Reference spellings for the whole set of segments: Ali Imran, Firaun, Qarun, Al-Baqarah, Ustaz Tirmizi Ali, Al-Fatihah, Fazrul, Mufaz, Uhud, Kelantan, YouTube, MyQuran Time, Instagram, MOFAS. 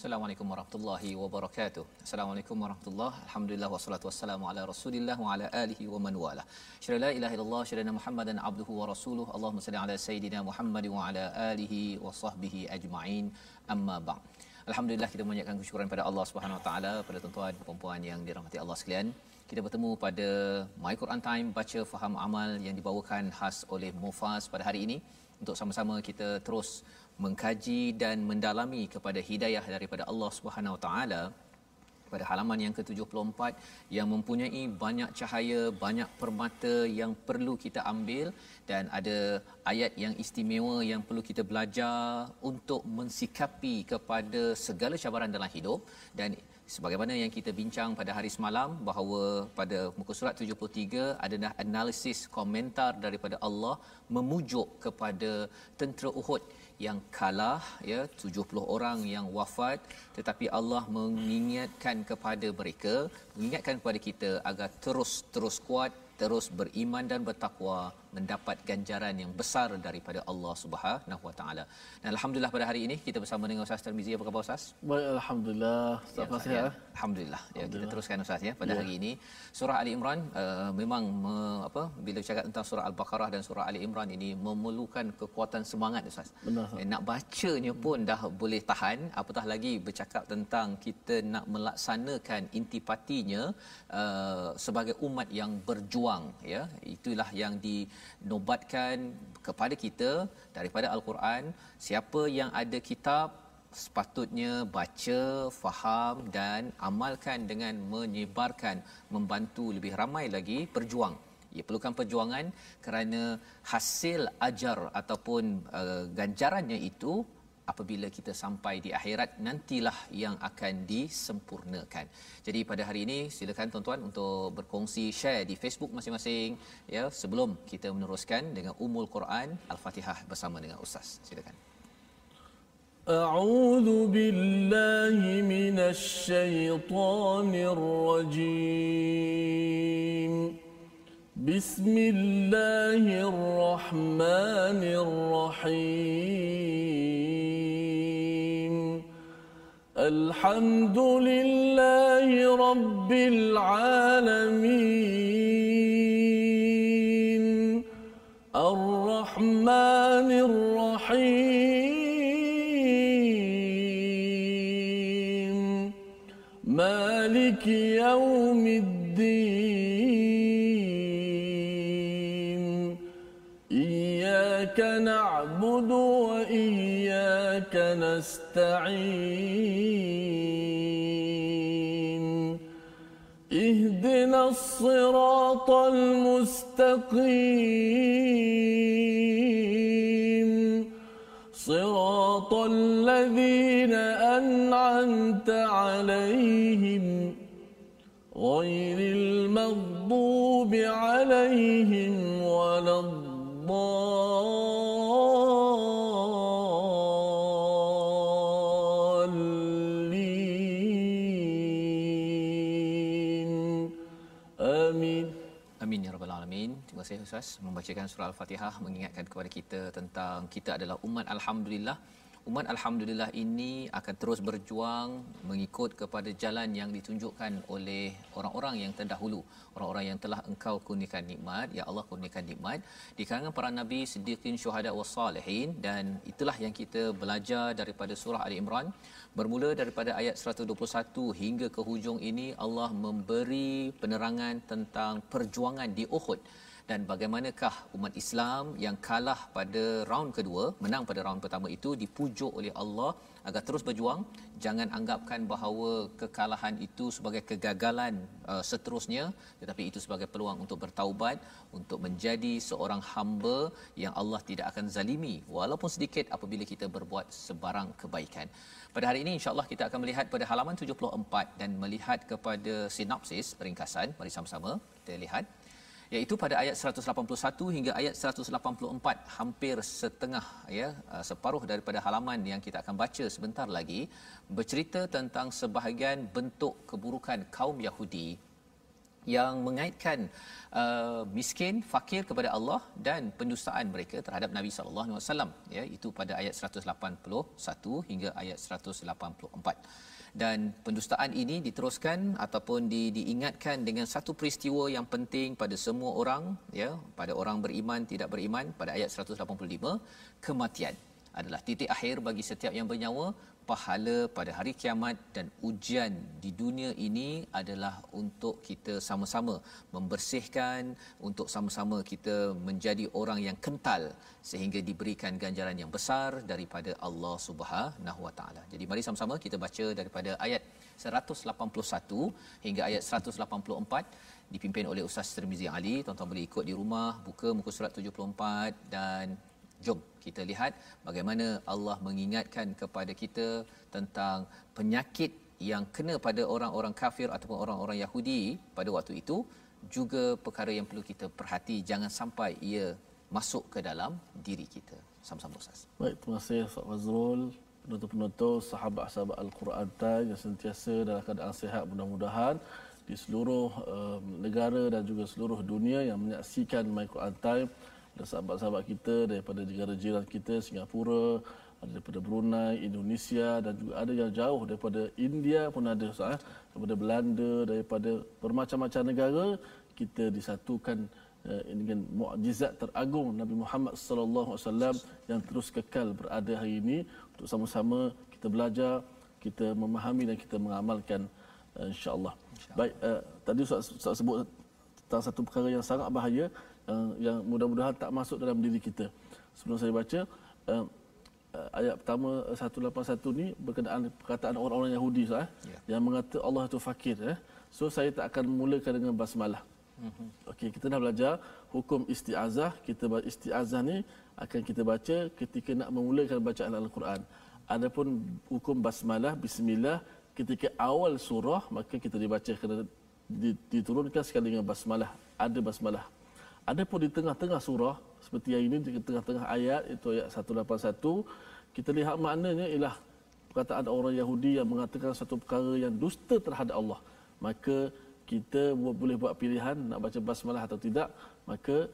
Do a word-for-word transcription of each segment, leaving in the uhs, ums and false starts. Assalamualaikum warahmatullahi wabarakatuh. Assalamualaikum warahmatullahi. Alhamdulillah wassalatu wassalamu ala Rasulillah wa ala alihi wa man wala. Syara la ilaha illallah syarana Muhammadan abduhu wa rasuluh. Allahumma salli ala sayidina Muhammad wa ala alihi wa sahbihi ajma'in. Amma ba'd. Alhamdulillah, kita memanjatkan kesyukuran pada Allah Subhanahu wa taala. Pada tuan-tuan dan puan-puan yang dirahmati Allah sekalian, kita bertemu pada MyQuran Time baca faham amal yang dibawakan khas oleh Mufaz pada hari ini untuk sama-sama kita terus mengkaji dan mendalami kepada hidayah daripada Allah Subhanahu Wa Taala pada halaman yang ke tujuh puluh empat yang mempunyai banyak cahaya, banyak permata yang perlu kita ambil, dan ada ayat yang istimewa yang perlu kita belajar untuk mensikapi kepada segala cabaran dalam hidup. Dan sebagaimana yang kita bincang pada hari semalam, bahawa pada muka surat tujuh puluh tiga ada analisis komentar daripada Allah memujuk kepada tentera Uhud yang kalah, ya, tujuh puluh orang yang wafat, tetapi Allah mengingatkan kepada mereka, mengingatkan kepada kita agar terus terus kuat, terus beriman dan bertakwa, mendapat ganjaran yang besar daripada Allah Subhanahu Wa Taala. Dan alhamdulillah pada hari ini kita bersama dengan Ustaz Tirmizi. Apa khabar Ustaz? Baik, alhamdulillah. Ustaz ya, Ustaz, ya. Alhamdulillah. Ya, kita teruskan Ustaz ya pada ya. hari ini surah Ali Imran. Uh, memang me, apa bila bercakap tentang surah Al-Baqarah dan surah Ali Imran ini memerlukan kekuatan semangat Ustaz. Benar. Eh, nak bacanya pun dah boleh tahan, apatah lagi bercakap tentang kita nak melaksanakan intipatinya uh, sebagai umat yang berjuang, ya. Itulah yang di nobatkan kepada kita daripada Al-Quran. Siapa yang ada kitab sepatutnya baca, faham dan amalkan dengan menyebarkan, membantu lebih ramai lagi berjuang. Ia perlukan perjuangan kerana hasil ajar ataupun uh, ganjarannya itu apabila kita sampai di akhirat nantilah yang akan disempurnakan. Jadi pada hari ini silakan tuan-tuan untuk berkongsi, share di Facebook masing-masing, ya, sebelum kita meneruskan dengan Umul Quran Al-Fatihah bersama dengan Ustaz. Silakan. A'udzu billahi minasy syaithanir rajim. Bismillahirrahmanirrahim. Alhamdulillahi Rabbil alamin. Ar-Rahmanirrahim. Maliki yaumiddin. إياك نعبد وإياك نستعين اهدنا الصراط المستقيم صراط الذين أنعمت عليهم غير المغضوب عليهم ولا الضالين. Amin. Amin ya rabbal alamin. Terima kasih Ustaz membacakan surah Al-Fatihah, mengingatkan kepada kita tentang kita adalah umat, alhamdulillah, umat alhamdulillah ini akan terus berjuang mengikut kepada jalan yang ditunjukkan oleh orang-orang yang terdahulu, orang-orang yang telah engkau kurniakan nikmat, ya Allah kurniakan nikmat di kalangan para nabi, siddiqin, syuhada was salihin. Dan itulah yang kita belajar daripada surah Ali Imran, bermula daripada ayat seratus dua puluh satu hingga ke hujung ini. Allah memberi penerangan tentang perjuangan di Uhud dan bagaimanakah umat Islam yang kalah pada round kedua, menang pada round pertama itu dipujuk oleh Allah agar terus berjuang. Jangan anggapkan bahawa kekalahan itu sebagai kegagalan uh, seterusnya, tetapi itu sebagai peluang untuk bertaubat, untuk menjadi seorang hamba yang Allah tidak akan zalimi walaupun sedikit apabila kita berbuat sebarang kebaikan. Pada hari ini insya-Allah kita akan melihat pada halaman tujuh puluh empat dan melihat kepada sinopsis ringkasan. Mari sama-sama kita lihat, iaitu pada ayat seratus lapan puluh satu hingga ayat seratus lapan puluh empat, hampir setengah ya separuh daripada halaman yang kita akan baca sebentar lagi, bercerita tentang sebahagian bentuk keburukan kaum Yahudi yang mengaitkan uh, miskin, fakir kepada Allah dan pendustaan mereka terhadap Nabi sallallahu alaihi wasallam, ya, itu pada ayat seratus lapan puluh satu hingga ayat seratus lapan puluh empat. Dan pendustaan ini diteruskan ataupun di, diingatkan dengan satu peristiwa yang penting pada semua orang, ya, pada orang beriman, tidak beriman, pada ayat seratus lapan puluh lima, kematian adalah titik akhir bagi setiap yang bernyawa, pahala pada hari kiamat dan ujian di dunia ini adalah untuk kita sama-sama membersihkan, untuk sama-sama kita menjadi orang yang kental sehingga diberikan ganjaran yang besar daripada Allah Subhanahu Wa Taala. Jadi mari sama-sama kita baca daripada ayat seratus lapan puluh satu hingga ayat seratus lapan puluh empat dipimpin oleh Ustaz Tirmizi Ali. Tuan-tuan boleh ikut di rumah, buka muka surat tujuh puluh empat dan jom kita lihat bagaimana Allah mengingatkan kepada kita tentang penyakit yang kena pada orang-orang kafir ataupun orang-orang Yahudi pada waktu itu, juga perkara yang perlu kita perhati jangan sampai ia masuk ke dalam diri kita. Sama-sama Ustaz. Baik, terima kasih Ustaz Fazrul, penonton-penonton, sahabat-sahabat Al-Quran Time yang sentiasa dalam keadaan sihat, mudah-mudahan di seluruh um, negara dan juga seluruh dunia yang menyaksikan MyQuran Time. Ada sahabat-sahabat kita daripada negara jiran kita, Singapura, ada daripada Brunei, Indonesia dan juga ada yang jauh daripada India pun ada Ustaz, daripada Belanda, daripada bermacam-macam negara. Kita disatukan uh, dengan mukjizat teragung Nabi Muhammad sallallahu alaihi wasallam yang terus kekal berada hari ini, untuk sama-sama kita belajar, kita memahami dan kita mengamalkan uh, insya-Allah. Insya Baik, uh, tadi Ustaz, Ustaz sebut tentang satu perkara yang sangat bahaya Uh, yang mudah-mudahan tak masuk dalam diri kita. Sebelum saya baca uh, uh, ayat pertama seratus lapan puluh satu ni berkenaan perkataan orang-orang Yahudi sah, yeah. yang mengata Allah itu fakir, eh. So saya tak akan mulakan dengan basmalah. Mm-hmm. Okey, kita dah belajar hukum isti'azah. Kita isti'azah ni akan kita baca ketika nak memulakan bacaan Al-Quran. Adapun hukum basmalah, bismillah ketika awal surah maka kita dibaca kena diturunkan sekali dengan basmalah. Ada basmalah. Ada pun di tengah-tengah surah seperti yang ini, di tengah-tengah ayat itu ayat seratus lapan puluh satu, kita lihat maknanya ialah perkataan orang Yahudi yang mengatakan satu perkara yang dusta terhadap Allah. Maka kita boleh buat pilihan nak baca basmalah atau tidak. Maka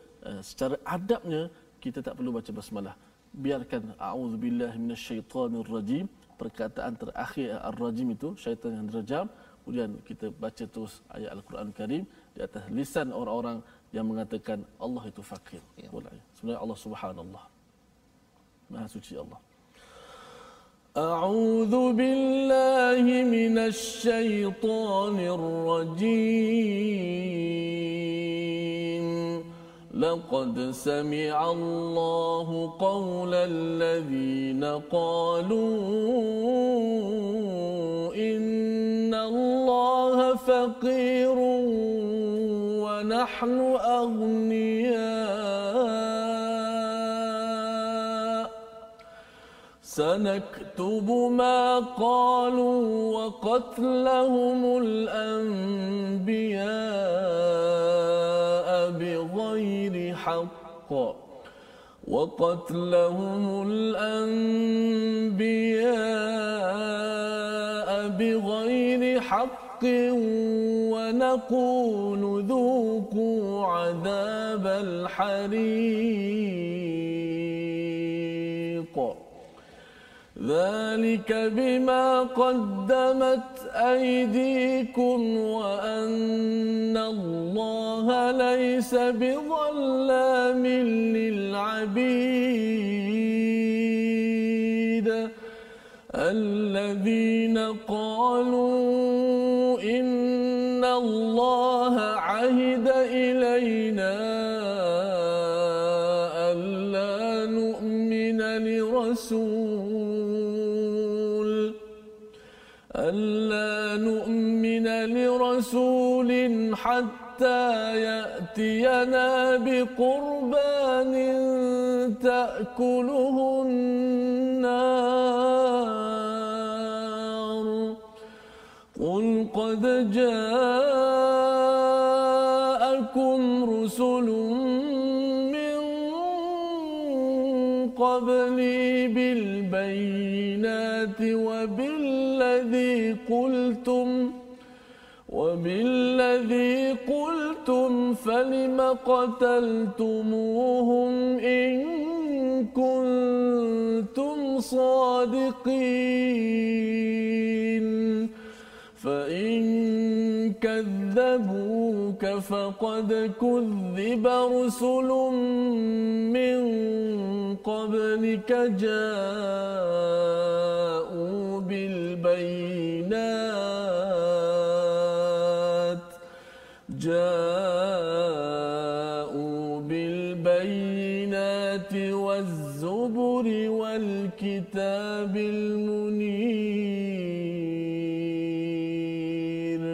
secara adabnya kita tak perlu baca basmalah, biarkan auzubillahi minasyaitonirrajim, perkataan terakhir ar-rajim itu syaitan yang rajam, kemudian kita baca terus ayat Al-Quran Karim di atas lisan orang-orang yang mengatakan Allah itu fakir. Ya. Sebenarnya Allah subhanallah, Maha suci Allah. A'udzu billahi minasy syaithanir rajim. Laqad sami'a Allahu qawlal ladzina qalu inna Allaha faqirun نحن أغنياء سنكتب ما قالوا وقتلهم الأنبياء بغير حق وقتلهم الأنبياء بغير حق ونقول ذوقوا عذاب الحريق ذلك بما قدمت أيديكم وأن الله ليس بظلام للعبيد الذين قالوا إن الله عهد إلينا ألا نؤمن لرسول ألا نؤمن لرسول حتى يأتينا بقربان تأكله النار قل قد جاءكم رسل من قبلي بالبينات وبالذي قلتم وبالذي قلتم فلم قتلتموهم إن كنتم صادقين فإن كذبوك فقد كذب رسل من قبلك جاءوا بالبينات جاءوا بالبينات والزبر والكتاب المنير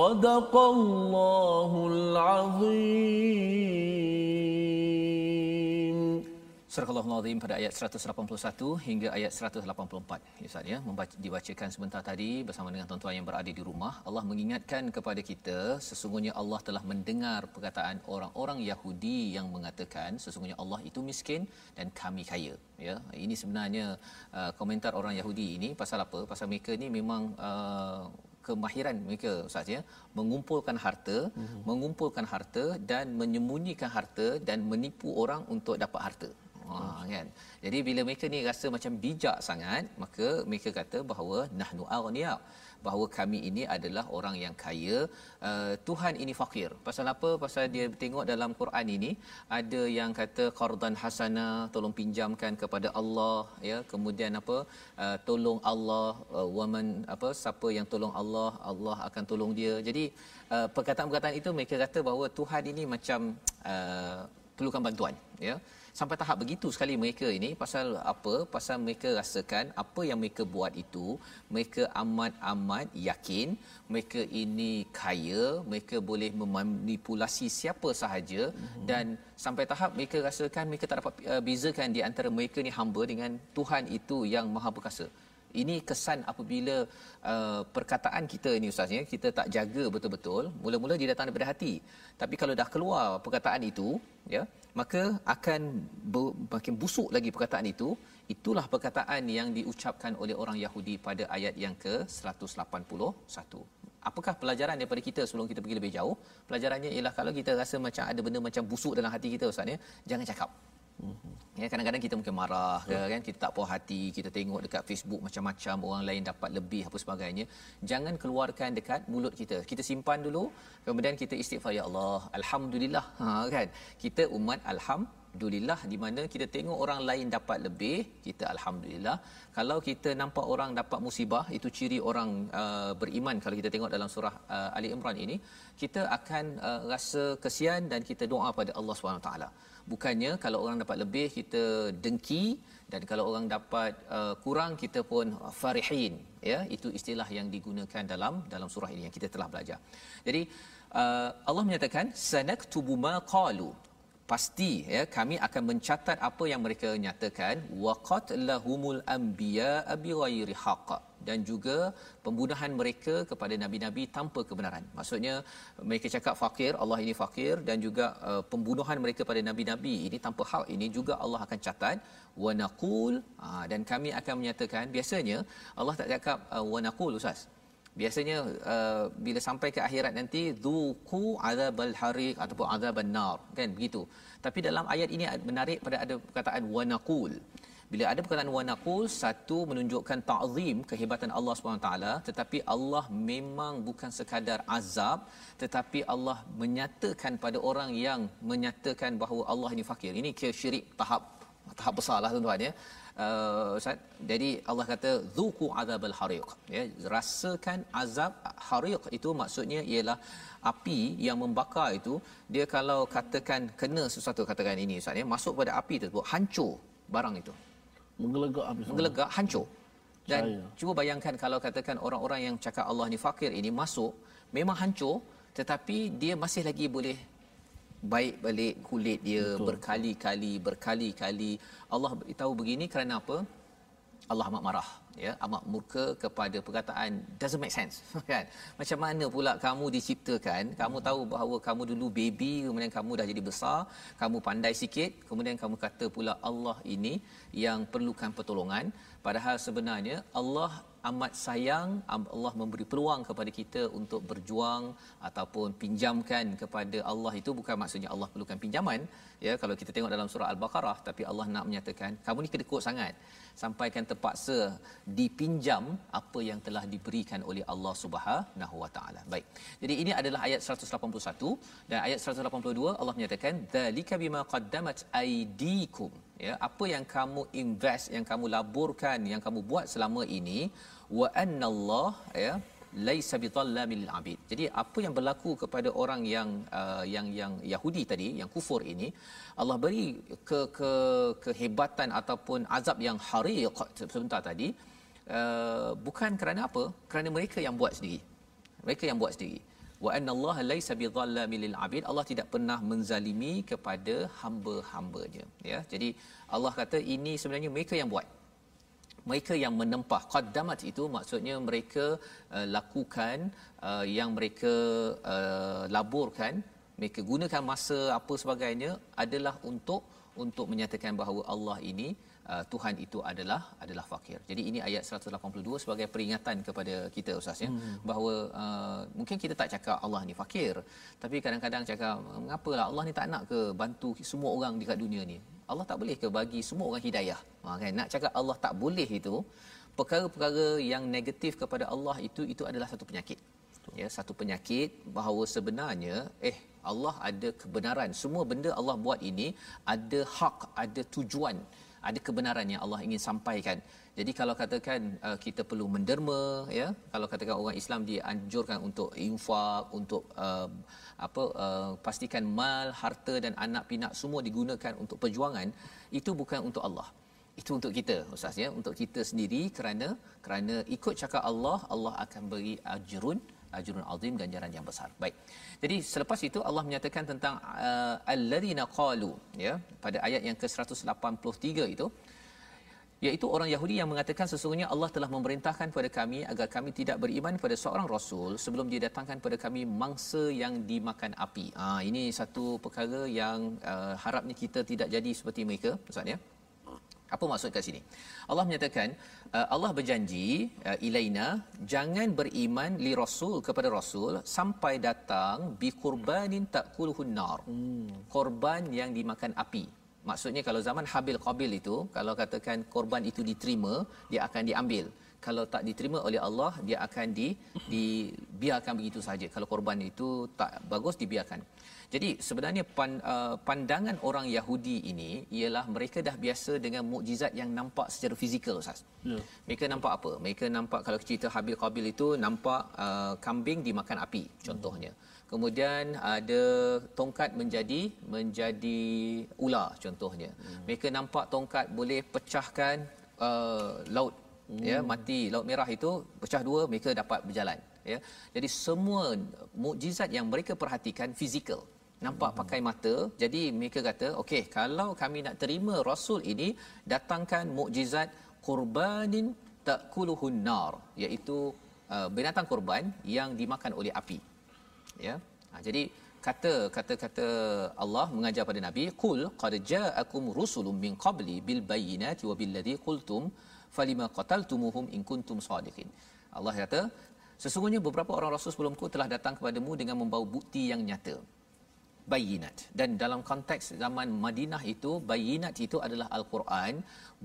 صدق الله العظيم. Surah Al-Azim pada ayat seratus lapan puluh satu hingga ayat seratus lapan puluh empat. Ya Ustaz ya, membaca dibacakan sebentar tadi bersama dengan tuan-tuan yang berada di rumah, Allah mengingatkan kepada kita sesungguhnya Allah telah mendengar perkataan orang-orang Yahudi yang mengatakan sesungguhnya Allah itu miskin dan kami kaya. Ya, ini sebenarnya uh, komentar orang Yahudi ini pasal apa? Pasal mereka ni memang uh, kemahiran mereka Ustaz ya, mengumpulkan harta, mm-hmm. mengumpulkan harta dan menyembunyikan harta dan menipu orang untuk dapat harta. Ha ah, kan. Jadi bila mereka ni rasa macam bijak sangat, maka mereka kata bahawa nahnu aghnia, bahawa kami ini adalah orang yang kaya, uh, Tuhan ini fakir. Pasal apa? Pasal dia tengok dalam Quran ini ada yang kata qardan hasana, tolong pinjamkan kepada Allah ya, kemudian apa? Uh, tolong Allah, uh, waman apa siapa yang tolong Allah, Allah akan tolong dia. Jadi uh, perkataan-perkataan itu mereka kata bahawa Tuhan ini macam uh, perlukan bantuan ya. Sampai tahap begitu sekali mereka ini, pasal apa? Pasal mereka rasakan apa yang mereka buat itu, mereka amat-amat yakin mereka ini kaya, mereka boleh memanipulasi siapa sahaja, mm-hmm. dan sampai tahap mereka rasakan mereka tak dapat uh, bezakan di antara mereka ni hamba dengan Tuhan itu yang Maha Perkasa. Ini kesan apabila uh, perkataan kita ini Ustaz ya, kita tak jaga betul-betul, mula-mula dia datang daripada hati, tapi kalau dah keluar perkataan itu ya, maka akan ber- makin busuk lagi perkataan itu. Itulah perkataan yang diucapkan oleh orang Yahudi pada ayat yang ke seratus lapan puluh satu. Apakah pelajaran daripada kita sebelum kita pergi lebih jauh? Pelajarannya ialah kalau kita rasa macam ada benda macam busuk dalam hati kita Ustaz ya, jangan cakap. Ya, kadang-kadang kita mungkin marah ke, kan, kita tak puas hati, kita tengok dekat Facebook macam-macam orang lain dapat lebih apa sebagainya. Jangan keluarkan dekat mulut kita. Kita simpan dulu, kemudian kita istighfar, ya Allah, alhamdulillah. Ha kan. Kita umat alhamdulillah, di mana kita tengok orang lain dapat lebih, kita alhamdulillah. Kalau kita nampak orang dapat musibah, itu ciri orang uh, beriman. Kalau kita tengok dalam surah uh, Ali Imran ini, kita akan uh, rasa kesian dan kita doa pada Allah Subhanahu Wa Taala. Bukannya kalau orang dapat lebih kita dengki, dan kalau orang dapat uh, kurang kita pun uh, farihin ya, itu istilah yang digunakan dalam dalam surah ini yang kita telah belajar. Jadi uh, Allah menyatakan sanaktubu ma qalu, pasti ya, kami akan mencatat apa yang mereka nyatakan, waqatlahumul anbiya bighairi haqq, dan juga pembunuhan mereka kepada nabi-nabi tanpa kebenaran. Maksudnya mereka cakap fakir, Allah ini fakir, dan juga uh, pembunuhan mereka pada nabi-nabi ini tanpa hak, ini juga Allah akan catat. Wa naqul, uh, dan kami akan menyatakan. Biasanya Allah tak cakap uh, wa naqul Ustaz. Biasanya uh, bila sampai ke akhirat nanti dzuqu azabal hariq ataupun azaban nar, kan begitu. Tapi dalam ayat ini menarik pada ada perkataan wa naqul. Bila ada perkataan wa naqul, satu menunjukkan ta'zim kehebatan Allah Subhanahu taala, tetapi Allah memang bukan sekadar azab, tetapi Allah menyatakan pada orang yang menyatakan bahawa Allah ini fakir. Ini kira syirik tahap tahap besarlah tuan-tuan ya. Uh, Ustaz, jadi Allah kata zuqu azabal hariq, ya, rasakan azab hariq. Itu maksudnya ialah api yang membakar itu, dia kalau katakan kena sesuatu, katakan ini Ustaz ya, masuk pada api tersebut, hancur barang itu, menggelegak api, menggelegak hancur. Dan Saya. cuba bayangkan kalau katakan orang-orang yang cakap Allah ni fakir ini masuk, memang hancur, tetapi dia masih lagi boleh baik balik kulit dia. Betul. berkali-kali berkali-kali Allah beritahu begini kerana apa? Allah amat marah, ya, amat murka kepada perkataan doesn't make sense kan. Macam mana pula kamu diciptakan, kamu tahu bahawa kamu dulu baby, kemudian kamu dah jadi besar, kamu pandai sikit, kemudian kamu kata pula Allah ini yang perlukan pertolongan, padahal sebenarnya Allah amat sayang. Allah memberi peluang kepada kita untuk berjuang ataupun pinjamkan kepada Allah. Itu bukan maksudnya Allah perlukan pinjaman ya, kalau kita tengok dalam surah Al-Baqarah, tapi Allah nak menyatakan kamu ni kedekut sangat sampaikan terpaksa dipinjam apa yang telah diberikan oleh Allah Subhanahu wa taala. Baik. Jadi ini adalah ayat seratus lapan puluh satu dan ayat seratus lapan puluh dua Allah menyatakan zalika bima qaddamat aydikum, ya, apa yang kamu invest, yang kamu laburkan, yang kamu buat selama ini, wa annallahu ya laisa bitallamil abid. Jadi apa yang berlaku kepada orang yang uh, yang yang Yahudi tadi, yang kufur ini, Allah beri ke ke kehebatan ataupun azab yang hariq sebentar tadi, uh, bukan kerana apa? Kerana mereka yang buat sendiri. Mereka yang buat sendiri. Wa annallaha laysa bidhallamil lil abid, Allah tidak pernah menzalimi kepada hamba-hambanya ya. Jadi Allah kata ini sebenarnya mereka yang buat, mereka yang menempah. Qaddamat itu maksudnya mereka uh, lakukan uh, yang mereka uh, laburkan, mereka gunakan masa apa sebagainya adalah untuk untuk menyatakan bahawa Allah ini uh, Tuhan itu adalah adalah fakir. Jadi ini ayat seratus lapan puluh dua sebagai peringatan kepada kita ustaz ya, hmm. bahawa uh, mungkin kita tak cakap Allah ni fakir, tapi kadang-kadang cakap mengapalah Allah ni tak nak ke bantu semua orang dekat dunia ni? Allah tak boleh ke bagi semua orang hidayah? Ha kan, nak cakap Allah tak boleh itu perkara-perkara yang negatif kepada Allah itu itu adalah satu penyakit. Betul. Ya, satu penyakit bahawa sebenarnya eh Allah ada kebenaran, semua benda Allah buat ini ada hak, ada tujuan, ada kebenaran yang Allah ingin sampaikan. Jadi kalau katakan uh, kita perlu menderma ya, kalau katakan orang Islam dianjurkan untuk infak, untuk uh, apa uh, pastikan mal, harta dan anak pinak semua digunakan untuk perjuangan, itu bukan untuk Allah, itu untuk kita ustaz ya, untuk kita sendiri. Kerana kerana ikut cakap Allah, Allah akan beri ajrun ajrun azim, ganjaran yang besar. Baik. Jadi selepas itu Allah menyatakan tentang uh, allazina qalu ya, pada ayat yang ke seratus lapan puluh tiga itu, iaitu orang Yahudi yang mengatakan sesungguhnya Allah telah memerintahkan kepada kami agar kami tidak beriman kepada seorang rasul sebelum didatangkan kepada kami mangsa yang dimakan api. Ha, ini satu perkara yang uh, harapnya kita tidak jadi seperti mereka ustaz ya. Apa maksud kat sini? Allah menyatakan uh, Allah berjanji uh, ilaina, jangan beriman li rasul kepada rasul sampai datang bi qurbanin taquluhun nar, hmm. korban yang dimakan api. Maksudnya kalau zaman Habil Qabil itu, kalau katakan korban itu diterima, dia akan diambil. Kalau tak diterima oleh Allah, dia akan di dibiarkan begitu saja. Kalau korban itu tak bagus, dibiarkan. Jadi sebenarnya pan, uh, pandangan orang Yahudi ini ialah mereka dah biasa dengan mukjizat yang nampak secara fizikal ustaz. Ya. Mereka nampak apa? Mereka nampak kalau cerita Habil Qabil itu nampak uh, kambing dimakan api contohnya. Hmm. Kemudian ada tongkat menjadi menjadi ular contohnya. Hmm. Mereka nampak tongkat boleh pecahkan uh, laut hmm. ya, mati Laut Merah itu pecah dua, mereka dapat berjalan ya. Jadi semua mukjizat yang mereka perhatikan fizikal, nampak hmm. pakai mata. Jadi mereka kata okey, kalau kami nak terima rasul ini, datangkan mukjizat qurbanin takuluhun nar, iaitu uh, binatang korban yang dimakan oleh api ya. Ha, jadi kata kata kata Allah mengajar pada Nabi, qul qad ja'akum rusulun min qabli bil bayyinati wa billadhi qultum falima qataltumuhum in kuntum sadiqin. Allah kata sesungguhnya beberapa orang rasul sebelumku telah datang kepadamu dengan membawa bukti yang nyata. bayinat. Dan dalam konteks zaman Madinah itu, bayinat itu adalah Al-Quran,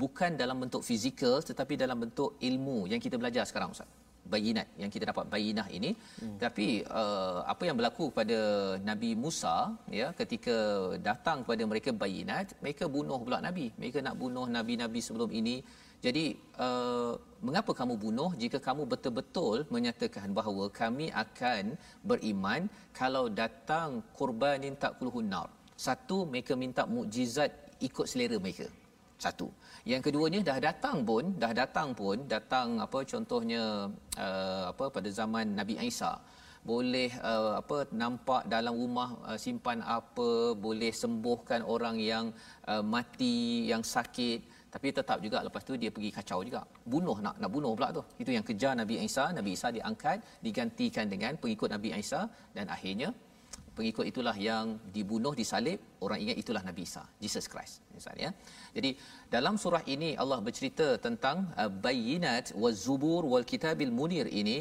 bukan dalam bentuk fizikal tetapi dalam bentuk ilmu yang kita belajar sekarang, Ustaz. Bayinat yang kita dapat bayinah ini hmm. tapi uh, apa yang berlaku pada Nabi Musa ya, ketika datang kepada mereka bayinat, mereka bunuh pula Nabi. Mereka nak bunuh nabi-nabi sebelum ini. Jadi uh, mengapa kamu bunuh jika kamu betul-betul menyatakan bahawa kami akan beriman kalau datang qurbanin taquluhun nar? Satu, mereka minta mukjizat ikut selera mereka. Satu. Yang keduanya, dah datang pun, dah datang pun, datang apa contohnya uh, apa pada zaman Nabi Isa, boleh uh, apa nampak dalam rumah uh, simpan apa, boleh sembuhkan orang yang uh, mati, yang sakit, tapi tetap juga lepas tu dia pergi kacau juga. Bunuh, nak nak bunuh pula tu. Itu yang kejar Nabi Isa. Nabi Isa diangkat, digantikan dengan pengikut Nabi Isa, dan akhirnya pengikut itulah yang dibunuh, disalib. Orang ingat itulah Nabi Isa, Jesus Christ, misalnya ya. Jadi dalam surah ini Allah bercerita tentang uh, bayinat waz-zubur wal kitabil munir. Ini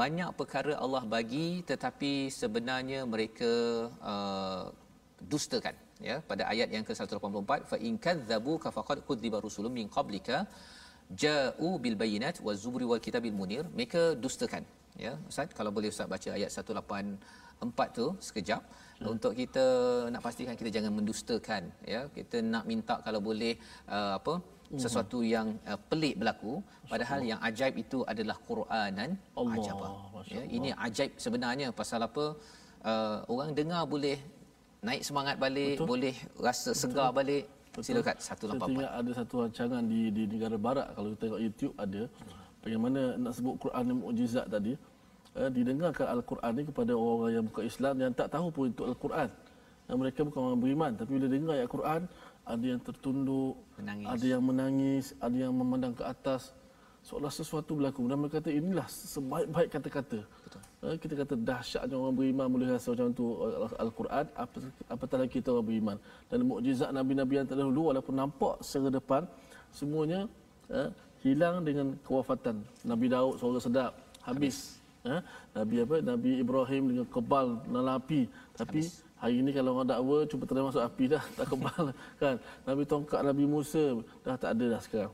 banyak perkara Allah bagi, tetapi sebenarnya mereka uh, dustakan ya. Pada ayat yang ke seratus lapan puluh empat, fa in kadzabuka faqad kudziba rusulun min qablika ja'u bil bayinat waz-zubri wal kitabil munir. Mereka dustakan ya. Ustaz, kalau boleh Ustaz baca ayat seratus lapan puluh empat tu sekejap hmm. untuk kita nak pastikan kita jangan mendustakan ya. Kita nak minta kalau boleh uh, apa hmm. sesuatu yang uh, pelik berlaku, padahal yang ajaib itu adalah Quranan ajab ya. Ini ajaib sebenarnya. Pasal apa? Uh, orang dengar boleh naik semangat balik. Betul. Boleh rasa segar. Betul. Balik. Betul. Silakan seratus lapan puluh empat. Ada satu rancangan di di negara barat, kalau kita tengok YouTube ada bagaimana nak sebut Quran dan mukjizat tadi. Uh, didengarkan Al-Quran ni kepada orang yang bukan Islam, yang tak tahu pun itu Al-Quran, yang mereka bukan orang beriman, tapi bila dengar ayat Quran, ada yang tertunduk, menangis. Ada yang menangis, ada yang memandang ke atas, seolah sesuatu berlaku. Dan mereka kata inilah sebaik-baik kata-kata. Betul. Uh, kita kata dahsyatnya orang beriman boleh rasa macam tu Al-Quran, apatah lagi kita orang beriman. Dan mukjizat nabi-nabi yang terdahulu walaupun nampak secara depan, semuanya uh, hilang dengan kewafatan. Nabi Daud suara sedap, habis, habis. Ha? Nabi apa Nabi Ibrahim dengan kebal dalam api, tapi habis. Hari ini kalau orang dakwa cuba terus masuk api dah tak kebal kan. Nabi tongkat Nabi Musa dah tak ada dah sekarang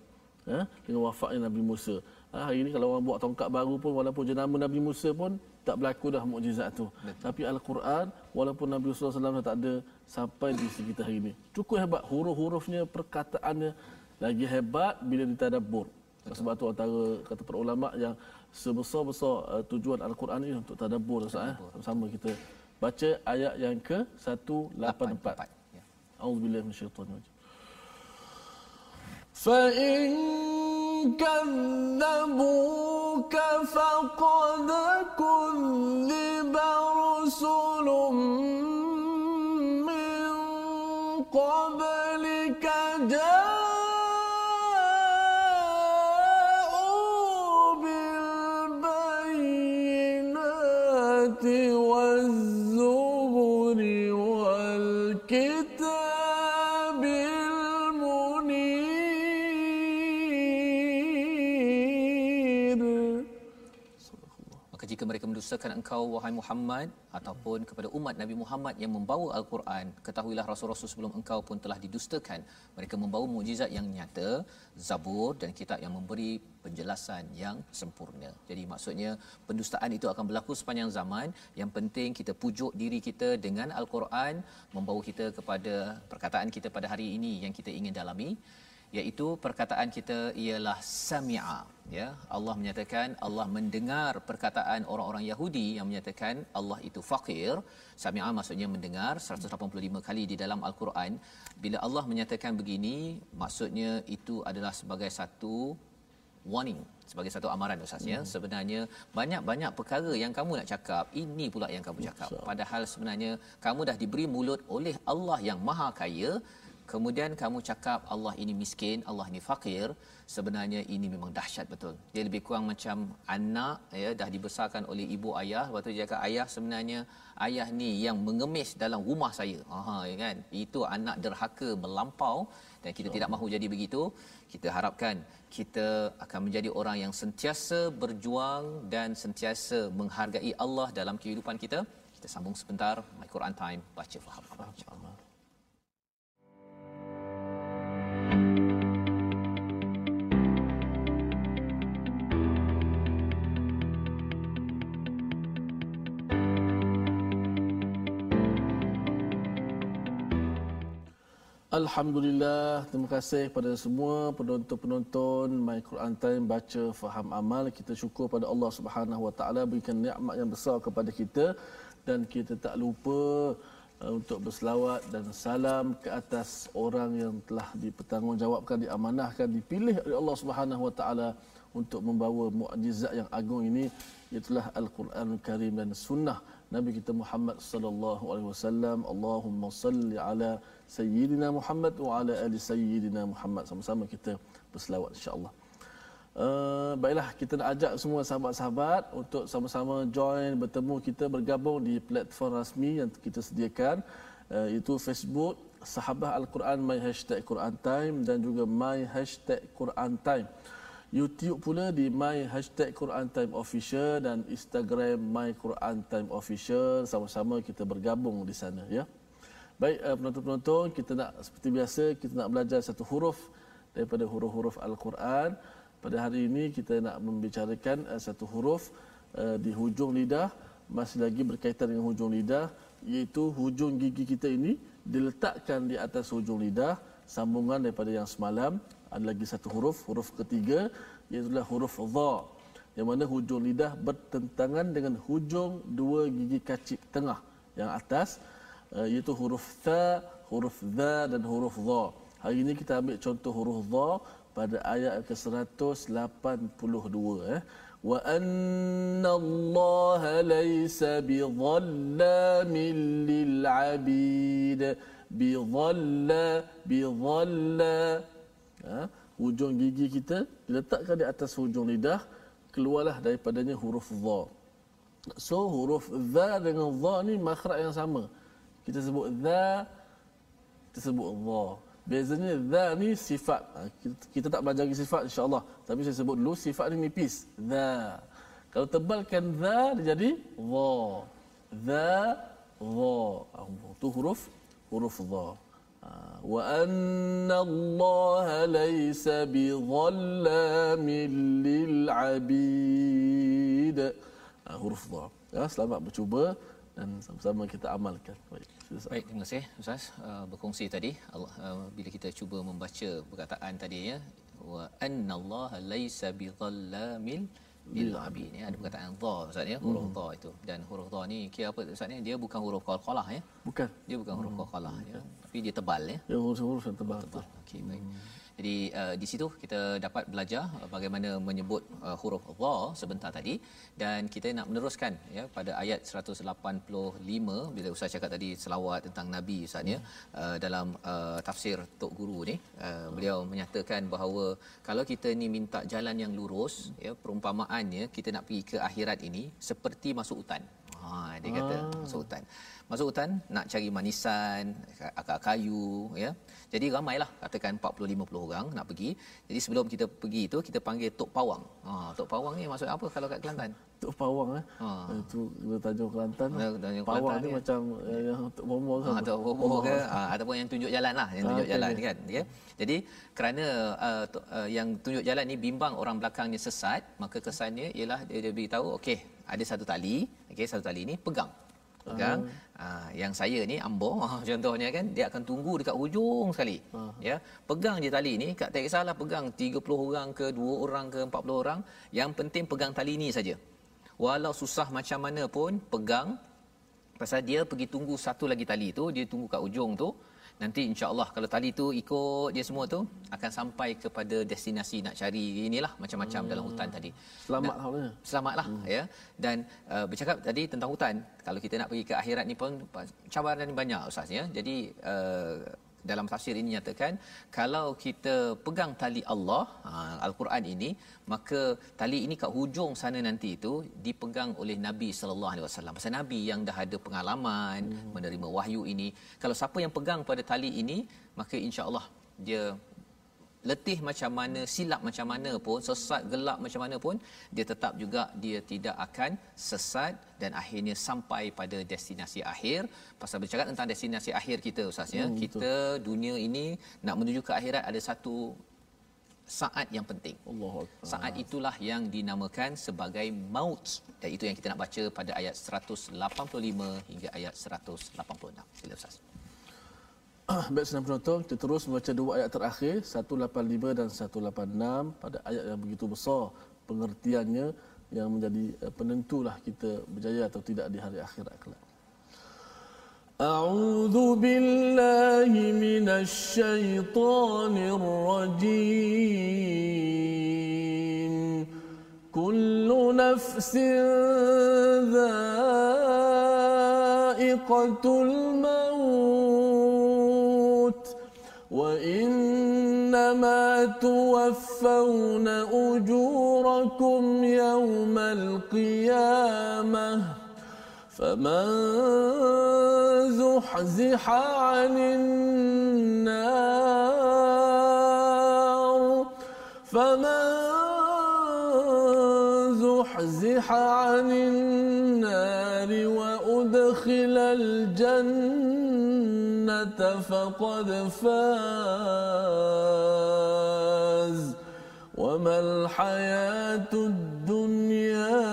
ha? Dengan wafatnya Nabi Musa ha? Hari ini kalau orang buat tongkat baru pun walaupun jenama Nabi Musa pun tak berlaku dah mukjizat tu. Betul. Tapi Al-Quran walaupun Nabi Rasulullah sallallahu alaihi wasallam dah tak ada, sampai di sisi kita hari ini cukup hebat huruf-hurufnya, perkataannya lagi hebat bila ditadabbur. Sebab tu antara kata para ulama yang sebesar-besar uh, tujuan Al-Quran ini untuk tadabbur, sama-sama kita baca ayat yang ke seratus lapan puluh empat. Auzubillahi minasyaitanir rajim. Fa in kadzabuka faqad kulliba rusulun min qablika dustakan engkau wahai Muhammad ataupun kepada umat Nabi Muhammad yang membawa Al-Quran, ketahuilah rasul-rasul sebelum engkau pun telah didustakan. Mereka membawa mukjizat yang nyata, Zabur dan kitab yang memberi penjelasan yang sempurna. Jadi maksudnya pendustaan itu akan berlaku sepanjang zaman. Yang penting kita pujuk diri kita dengan Al-Quran, membawa kita kepada perkataan kita pada hari ini yang kita ingin dalami, iaitu perkataan kita ialah sami'a ya. Allah menyatakan Allah mendengar perkataan orang-orang Yahudi yang menyatakan Allah itu faqir. Sami'a maksudnya mendengar. Seratus lapan puluh lima kali di dalam Al-Quran bila Allah menyatakan begini, maksudnya itu adalah sebagai satu warning, sebagai satu amaran Ustaz ya. Hmm. Sebenarnya banyak-banyak perkara yang kamu nak cakap, ini pula yang kamu cakap. Padahal sebenarnya kamu dah diberi mulut oleh Allah yang maha kaya, kemudian kamu cakap Allah ini miskin, Allah ini fakir. Sebenarnya ini memang dahsyat betul. Dia lebih kurang macam anak ya, dah dibesarkan oleh ibu ayah, lepas tu dia kata ayah sebenarnya ayah ni yang mengemis dalam rumah saya. Ha ya kan. Itu anak derhaka melampau, dan kita tidak mahu jadi begitu. Kita harapkan kita akan menjadi orang yang sentiasa berjuang dan sentiasa menghargai Allah dalam kehidupan kita. Kita sambung sebentar MyQuran Time baca faham amal insya-Allah. Alhamdulillah, terima kasih kepada semua penonton-penonton My Quran Time baca faham amal. Kita syukur pada Allah Subhanahu Wa Taala berikan nikmat yang besar kepada kita, dan kita tak lupa uh, untuk berselawat dan salam ke atas orang yang telah dipertanggungjawabkan, diamanahkan, dipilih oleh Allah Subhanahu Wa Taala untuk membawa mukjizat yang agung ini, itulah Al-Quranul Karim dan sunnah Nabi kita Muhammad sallallahu alaihi wasallam. Allahumma salli ala sayyidina Muhammad wa ala ali sayyidina Muhammad. Sama-sama kita berselawat insya-Allah. Uh, baiklah, kita nak ajak semua sahabat-sahabat untuk sama-sama join, bertemu kita, bergabung di platform rasmi yang kita sediakan, uh, iaitu Facebook Sahabah Al-Quran My Hashtag Quran Time dan juga My Hashtag Quran Time. YouTube pula di My Hashtag Quran Time Official dan Instagram My Quran Time Official. Sama-sama kita bergabung di sana, ya. Baik uh, penonton-penonton, kita nak seperti biasa kita nak belajar satu huruf daripada huruf-huruf Al-Quran. Pada hari ini kita nak membicarakan uh, satu huruf uh, di hujung lidah, masih lagi berkaitan dengan hujung lidah, iaitu hujung gigi kita ini diletakkan di atas hujung lidah, sambungan daripada yang semalam. Ada lagi satu huruf, huruf ketiga, iaitu huruf dha, yang mana hujung lidah bertentangan dengan hujung dua gigi kacip tengah yang atas, iaitu huruf tha, huruf dha dan huruf dha. Hari ini kita ambil contoh huruf dha pada ayat ke seratus lapan puluh dua eh. Wa anna Allah laysa bi dhallamin lil abid, bi dhalla bi dhalla. Ha, hujung gigi kita diletakkan di atas hujung lidah, keluarlah daripadanya huruf dha. So huruf dha dengan dha ni makhraj yang sama. Kita sebut dha, kita sebut dha. Bezanya dha ni sifat. Ha, kita, kita tak belajar lagi sifat insya-Allah, tapi saya sebut dulu sifat ni nipis, dha. Kalau tebalkan dha dia jadi dha. Dha, dha. Ha, tu huruf huruf dha. Wa anna Allah laysa bi dhallamin lil abid. Ah, huruf dha. Ya, selamat bercuba dan sama-sama kita amalkan. Baik. Baik, terima kasih Ustaz uh, berkongsi tadi. Allah, uh, bila kita cuba membaca perkataan tadi ya, wa anna Allah laysa bi dhallamin lil abid ni, ada perkataan dha Ustaz ya, huruf dha itu. Dan huruf dha ni kira apa Ustaz ni, dia bukan huruf qalqalah ya. Bukan. Dia bukan huruf qalqalah ya. Tapi dia tebal ya. Ya, huruf-huruf tebal. tebal. Okey, baik. Hmm. Jadi uh, di situ kita dapat belajar uh, bagaimana menyebut uh, huruf dha sebentar tadi, dan kita nak meneruskan ya pada ayat seratus lapan puluh lima bila Ustaz cakap tadi selawat tentang Nabi Ustaz ya. Hmm. Uh, dalam uh, tafsir Tok Guru ni, uh, hmm. beliau menyatakan bahawa kalau kita ni minta jalan yang lurus, hmm. ya, perumpamaannya kita nak pergi ke akhirat ini seperti masuk hutan. Ha, dia kata ah. masuk hutan. Masuk hutan nak cari manisan, akar kayu ya. Jadi ramailah, katakan empat puluh lima puluh orang nak pergi. Jadi sebelum kita pergi itu kita panggil tok pawang. Ha, tok pawang ni maksud apa kalau kat Kelantan? Tok pawang eh. Ha. Itu kita tajuk Kelantan. Nah, pawang Kelantan ni ya. Macam eh, yang tok bomoh kan. Ha, tok bomoh ke ha, ataupun yang tunjuk jalanlah, yang tunjuk ha, jalan okay. kan ya. Jadi kerana uh, tok, uh, yang tunjuk jalan ni bimbang orang belakangnya sesat, maka kesannya ialah dia, dia beritahu okey ada satu tali, okey satu tali ni pegang. Pegang. Uh. Uh, yang saya ni ambo contohnya kan, dia akan tunggu dekat hujung sekali. Uh. Ya, pegang je tali ni, tak kisahlah pegang tiga puluh orang ke, dua orang ke, empat puluh orang, yang penting pegang tali ni saja. Walau susah macam mana pun pegang, pasal dia pergi tunggu satu lagi tali tu, dia tunggu kat hujung tu. Nanti insya-Allah kalau tali tu ikut dia semua tu akan sampai kepada destinasi nak cari, inilah macam-macam hmm. dalam hutan tadi. Selamat nah, selamatlah hmm. ya. Dan uh, bercakap tadi tentang hutan, kalau kita nak pergi ke akhirat ni pun cabaran banyak Ustaz ya. Jadi uh, dalam tafsir ini nyatakan kalau kita pegang tali Allah, uh, Al-Quran ini, maka tali ini kat hujung sana nanti itu dipegang oleh Nabi sallallahu alaihi wasallam. Pasal Nabi yang dah ada pengalaman hmm. menerima wahyu ini, kalau siapa yang pegang pada tali ini, maka insya-Allah dia letih macam mana, silap macam mana pun, sesat gelap macam mana pun, dia tetap juga dia tidak akan sesat dan akhirnya sampai pada destinasi akhir. Pasal bercakap tentang destinasi akhir kita ustaz ya, hmm, kita betul. Dunia ini nak menuju ke akhirat ada satu saat yang penting. Allah. Saat itulah yang dinamakan sebagai maut. Dan itu yang kita nak baca pada ayat seratus lapan puluh lima hingga ayat seratus lapan puluh enam. Sila ustaz. Baik senang penonton, kita terus membaca dua ayat terakhir seratus lapan puluh lima dan seratus lapan puluh enam pada ayat yang begitu besar pengertiannya yang menjadi penentulah kita berjaya atau tidak di hari akhirat kelak. A'udzu billahi minasy syaithanir rajim. Kullu nafsin dha'iqatul maut wa innama tuwaffawna ujurakum yawmal qiyamah. فمن زحزح عن النار فمن زحزح عن النار وأدخل الجنة فقد فاز وما الحياة الدنيا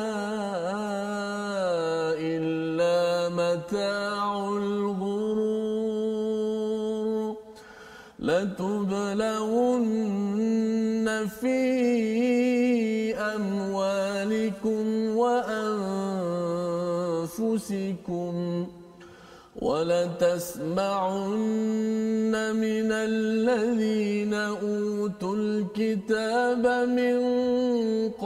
متاع الغرور لتبلون في أموالكم وأنفسكم وَلَتَسْمَعُنَّ مِنَ الَّذِينَ أُوتُوا الْكِتَابَ مِنْ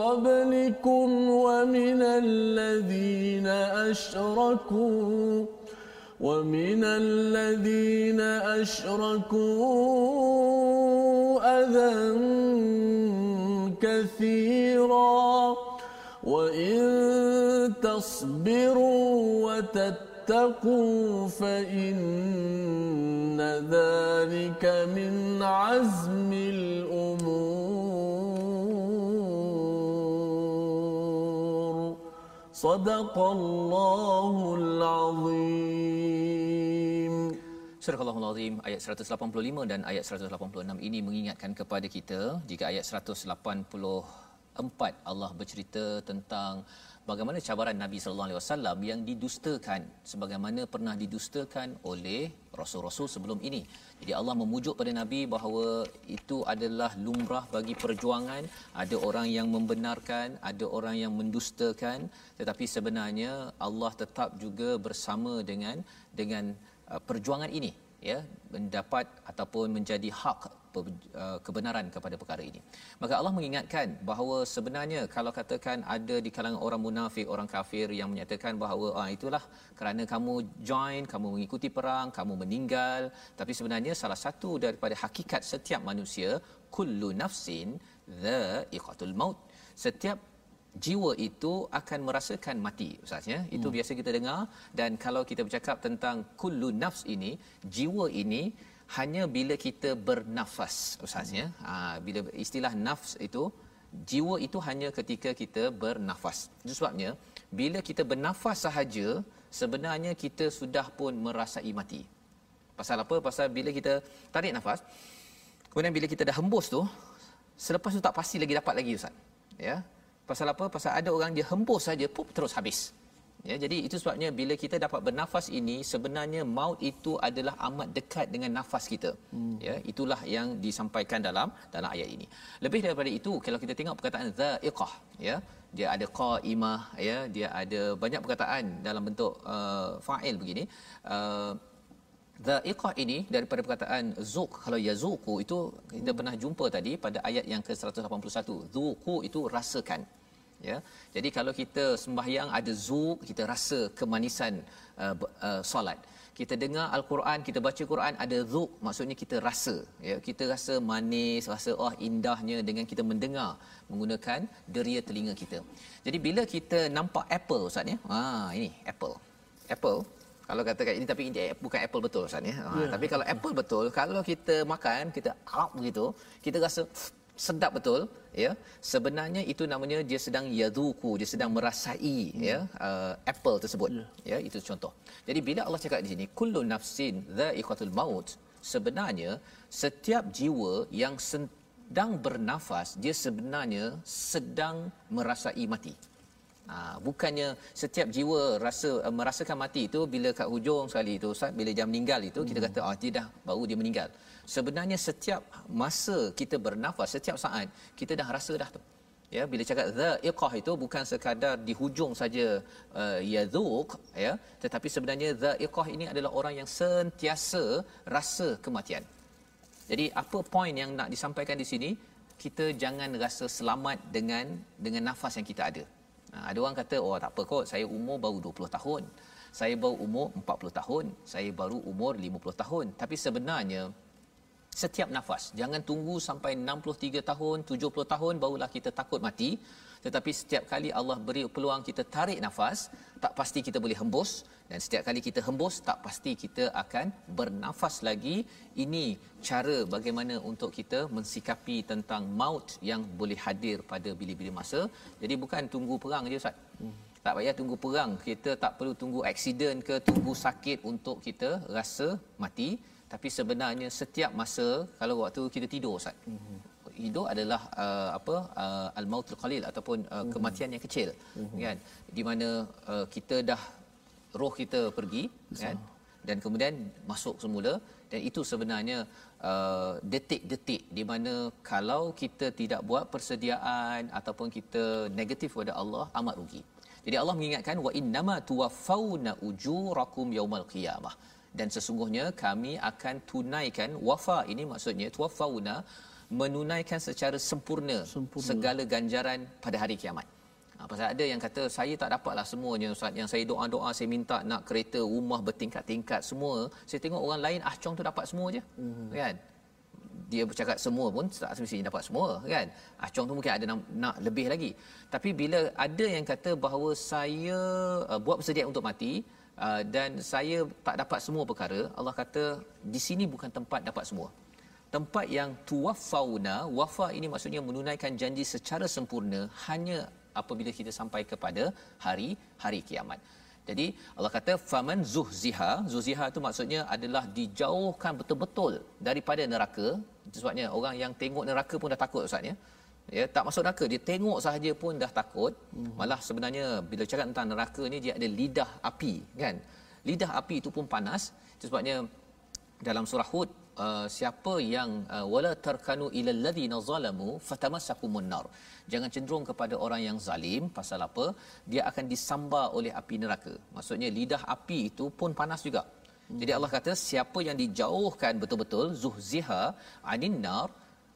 قَبْلِكُمْ وَمِنَ الَّذِينَ أَشْرَكُوا وَمِنَ الَّذِينَ أَشْرَكُوا أَذًى كَثِيرًا وَإِنْ تَصْبِرُوا وَتَتَّقُوا تَقُوا فَإِنَّ ذَلِكَ مِنْ عَزْمِ الْأُمُورِ صَدَقَ اللَّهُ الْعَظِيمُ. Surah Al-Azim ayat seratus lapan puluh lima dan ayat seratus lapan puluh enam ini mengingatkan kepada kita. Jika ayat seratus lapan puluh empat Allah bercerita tentang bagaimana cabaran Nabi sallallahu alaihi wasallam yang didustakan sebagaimana pernah didustakan oleh rasul-rasul sebelum ini. Jadi Allah memujuk pada Nabi bahawa itu adalah lumrah bagi perjuangan, ada orang yang membenarkan, ada orang yang mendustakan, tetapi sebenarnya Allah tetap juga bersama dengan dengan uh, perjuangan ini ya, mendapat ataupun menjadi hak kebenaran kepada perkara ini. Maka Allah mengingatkan bahawa sebenarnya kalau katakan ada di kalangan orang munafik, orang kafir yang menyatakan bahawa ah itulah kerana kamu join, kamu mengikuti perang, kamu meninggal, tapi sebenarnya salah satu daripada hakikat setiap manusia, kullu nafsin dha'iqatul maut. Setiap jiwa itu akan merasakan mati ustaz ya. Itu hmm. biasa kita dengar. Dan kalau kita bercakap tentang kullu nafs ini, jiwa ini hanya bila kita bernafas ustaz ya. Ha, bila istilah nafs itu, jiwa itu hanya ketika kita bernafas. Itu sebabnya bila kita bernafas sahaja sebenarnya kita sudah pun merasai mati. Pasal apa? Pasal bila kita tarik nafas, kemudian bila kita dah hembus tu, selepas tu tak pasti lagi dapat lagi ustaz. Ya. Pasal apa? Pasal ada orang dia hembus saja pun terus habis. Ya, jadi itu sebabnya bila kita dapat bernafas ini sebenarnya maut itu adalah amat dekat dengan nafas kita. Hmm. Ya, itulah yang disampaikan dalam dalam ayat ini. Lebih daripada itu, kalau kita tengok perkataan dha'iqah ya, dia ada qa'imah ya, dia ada banyak perkataan dalam bentuk uh, fa'il begini. Uh, dha'iqah ini daripada perkataan zuq. Kalau yazuqu itu kita pernah jumpa tadi pada ayat yang ke-seratus lapan puluh satu. Zuqu itu rasakan. Ya. Jadi kalau kita sembahyang ada zuq, kita rasa kemanisan uh, uh, solat. Kita dengar al-Quran, kita baca Quran ada zuq, maksudnya kita rasa ya, kita rasa manis, rasa oh indahnya dengan kita mendengar menggunakan deria telinga kita. Jadi bila kita nampak apple ustaz ya. Ha ini apple. Apple Kalau katakan ini tapi ini bukan apple betul Ustaz ya. Ha, yeah. Tapi kalau apple betul, kalau kita makan kita up begitu, kita rasa sedap betul ya. Sebenarnya itu namanya dia sedang yaduku, dia sedang merasai hmm. ya uh, apple tersebut. Yeah. Ya, itu contoh. Jadi bila Allah cakap di sini kullu nafsin dha'iqatul maut, sebenarnya setiap jiwa yang sedang bernafas dia sebenarnya sedang merasai mati. Ha, bukannya setiap jiwa rasa merasakan mati itu bila kat hujung sekali itu Ustaz, bila dia meninggal itu hmm. kita kata ah dia dah baru dia meninggal. Sebenarnya setiap masa kita bernafas, setiap saat kita dah rasa dah tu. Ya, bila cakap dha'iqah itu bukan sekadar di hujung saja uh, yadhuq ya, tetapi sebenarnya dha'iqah ini adalah orang yang sentiasa rasa kematian. Jadi apa poin yang nak disampaikan di sini? Kita jangan rasa selamat dengan dengan nafas yang kita ada. Ha, ada orang kata oh tak apa kot, saya umur baru dua puluh tahun, saya baru umur empat puluh tahun, saya baru umur lima puluh tahun. Tapi sebenarnya setiap nafas, jangan tunggu sampai enam puluh tiga tahun, tujuh puluh tahun barulah kita takut mati. Tetapi setiap kali Allah beri peluang kita tarik nafas, tak pasti kita boleh hembus, dan setiap kali kita hembus tak pasti kita akan bernafas lagi. Ini cara bagaimana untuk kita mensikapi tentang maut yang boleh hadir pada bila-bila masa. Jadi bukan tunggu perang je Ustaz. Hmm. Tak payah tunggu perang, kita tak perlu tunggu aksiden ke tunggu sakit untuk kita rasa mati. Tapi sebenarnya setiap masa kalau waktu kita tidur Ustaz. Mm-hmm. Tidur adalah uh, apa uh, al-mautul qalil ataupun uh, mm-hmm. kematian yang kecil mm-hmm. kan, di mana uh, kita dah roh kita pergi so. kan, dan kemudian masuk semula, dan itu sebenarnya uh, detik-detik di mana kalau kita tidak buat persediaan ataupun kita negatif kepada Allah amat rugi. Jadi Allah mengingatkan wa innama tuwaffawna ujurakum yaumal qiyamah, dan sesungguhnya kami akan tunaikan wafa, ini maksudnya tuwafauna, menunaikan secara sempurna, sempurna segala ganjaran pada hari kiamat. Ha, pasal ada yang kata saya tak dapatlah semuanya Ustaz, yang saya doa-doa, saya minta nak kereta, rumah bertingkat-tingkat semua, saya tengok orang lain ah cong tu dapat semua je mm-hmm. kan, dia bercakap semua pun tak semestinya dapat semua kan, ah cong tu mungkin ada nak, nak lebih lagi. Tapi bila ada yang kata bahawa saya uh, buat persediaan untuk mati, Uh, dan saya tak dapat semua perkara, Allah kata di sini bukan tempat dapat semua. Tempat yang tuwafauna, wafa ini maksudnya menunaikan janji secara sempurna hanya apabila kita sampai kepada hari hari kiamat. Jadi Allah kata faman zuhziha, zuhziha itu maksudnya adalah dijauhkan betul-betul daripada neraka. Sebabnya orang yang tengok neraka pun dah takut Ustaz ya. Ya, tak masuk neraka, dia tengok sahaja pun dah takut. Malah sebenarnya bila cakap tentang neraka ni dia ada lidah api kan, lidah api itu pun panas. Sebabnya dalam surah Hud uh, siapa yang uh, wala tarkanu ilal ladzina zalamu fatamassakumun nar, jangan cenderung kepada orang yang zalim. Pasal apa? Dia akan disambar oleh api neraka, maksudnya lidah api itu pun panas juga. Jadi Allah kata siapa yang dijauhkan betul-betul zuhziha anin nar